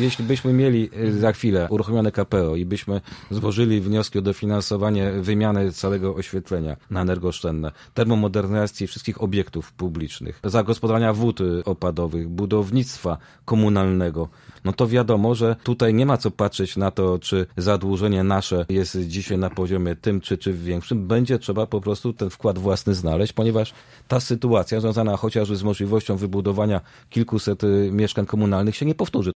Jeśli byśmy mieli za chwilę uruchomione KPO i byśmy złożyli wnioski o dofinansowanie wymiany całego oświetlenia na energooszczędne, termomodernizacji wszystkich obiektów publicznych, zagospodarowania wód opadowych, budownictwa komunalnego, no to wiadomo, że tutaj nie ma co patrzeć na to, czy zadłużenie nasze jest dzisiaj na poziomie tym czy większym. Będzie trzeba po prostu ten wkład własny znaleźć, ponieważ ta sytuacja związana chociażby z możliwością wybudowania kilkuset mieszkań komunalnych się nie powtórzy.